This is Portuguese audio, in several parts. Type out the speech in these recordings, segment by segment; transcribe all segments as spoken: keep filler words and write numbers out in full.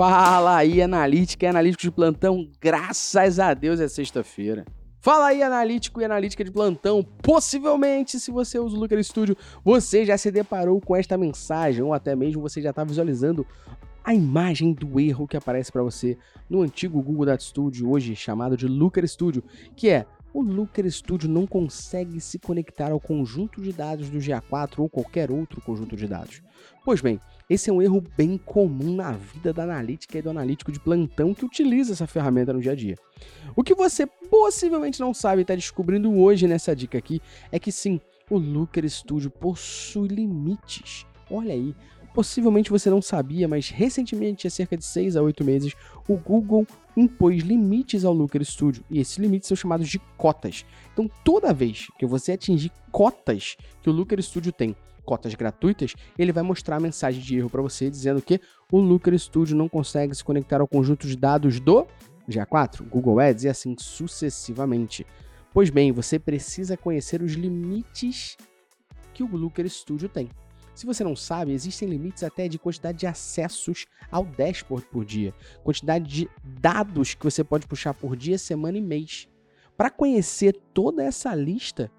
Fala aí, analítica e analítico de plantão, graças a Deus é sexta-feira. Fala aí, analítico e analítica de plantão, possivelmente, se você usa o Looker Studio, você já se deparou com esta mensagem, ou até mesmo você já está visualizando a imagem do erro que aparece para você no antigo Google Data Studio, hoje chamado de Looker Studio, que é: o Looker Studio não consegue se conectar ao conjunto de dados do G A quatro ou qualquer outro conjunto de dados. Pois bem, esse é um erro bem comum na vida da analítica e do analítico de plantão que utiliza essa ferramenta no dia a dia. O que você possivelmente não sabe e está descobrindo hoje nessa dica aqui é que sim, o Looker Studio possui limites. Olha aí, possivelmente você não sabia, mas recentemente, há cerca de seis a oito meses, o Google impôs limites ao Looker Studio, e esses limites são chamados de cotas. Então, toda vez que você atingir cotas que o Looker Studio tem, cotas gratuitas, ele vai mostrar a mensagem de erro para você, dizendo que o Looker Studio não consegue se conectar ao conjunto de dados do G A quatro, Google Ads e assim sucessivamente. Pois bem, você precisa conhecer os limites que o Looker Studio tem. Se você não sabe, existem limites até de quantidade de acessos ao dashboard por dia, quantidade de dados que você pode puxar por dia, semana e mês. Para conhecer toda essa lista,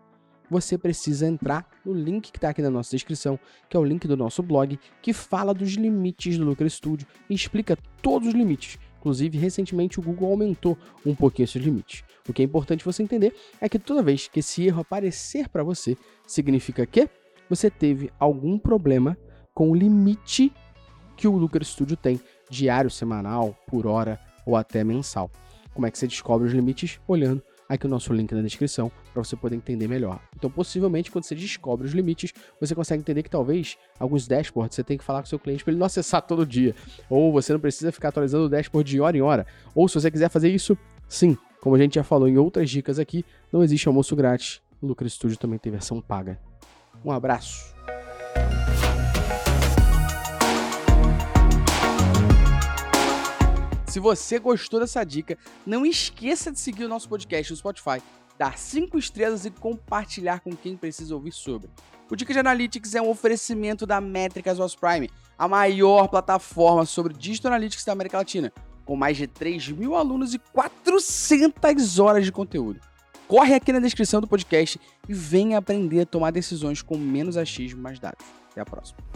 você precisa entrar no link que está aqui na nossa descrição, que é o link do nosso blog, que fala dos limites do Looker Studio e explica todos os limites. Inclusive, recentemente o Google aumentou um pouquinho esses limites. O que é importante você entender é que toda vez que esse erro aparecer para você, significa que você teve algum problema com o limite que o Looker Studio tem, diário, semanal, por hora ou até mensal. Como é que você descobre os limites? Olhando aqui o nosso link na descrição para você poder entender melhor. Então, possivelmente, quando você descobre os limites, você consegue entender que talvez alguns dashboards você tem que falar com o seu cliente para ele não acessar todo dia. Ou você não precisa ficar atualizando o dashboard de hora em hora. Ou se você quiser fazer isso, sim. Como a gente já falou em outras dicas aqui, não existe almoço grátis. O Looker Studio também tem versão paga. Um abraço. Se você gostou dessa dica, não esqueça de seguir o nosso podcast no Spotify, dar cinco estrelas e compartilhar com quem precisa ouvir sobre. O Dica de Analytics é um oferecimento da Métricas Boss Prime, a maior plataforma sobre Digital Analytics da América Latina, com mais de três mil alunos e quatrocentas horas de conteúdo. Corre aqui na descrição do podcast e venha aprender a tomar decisões com menos achismo e mais dados. Até a próxima.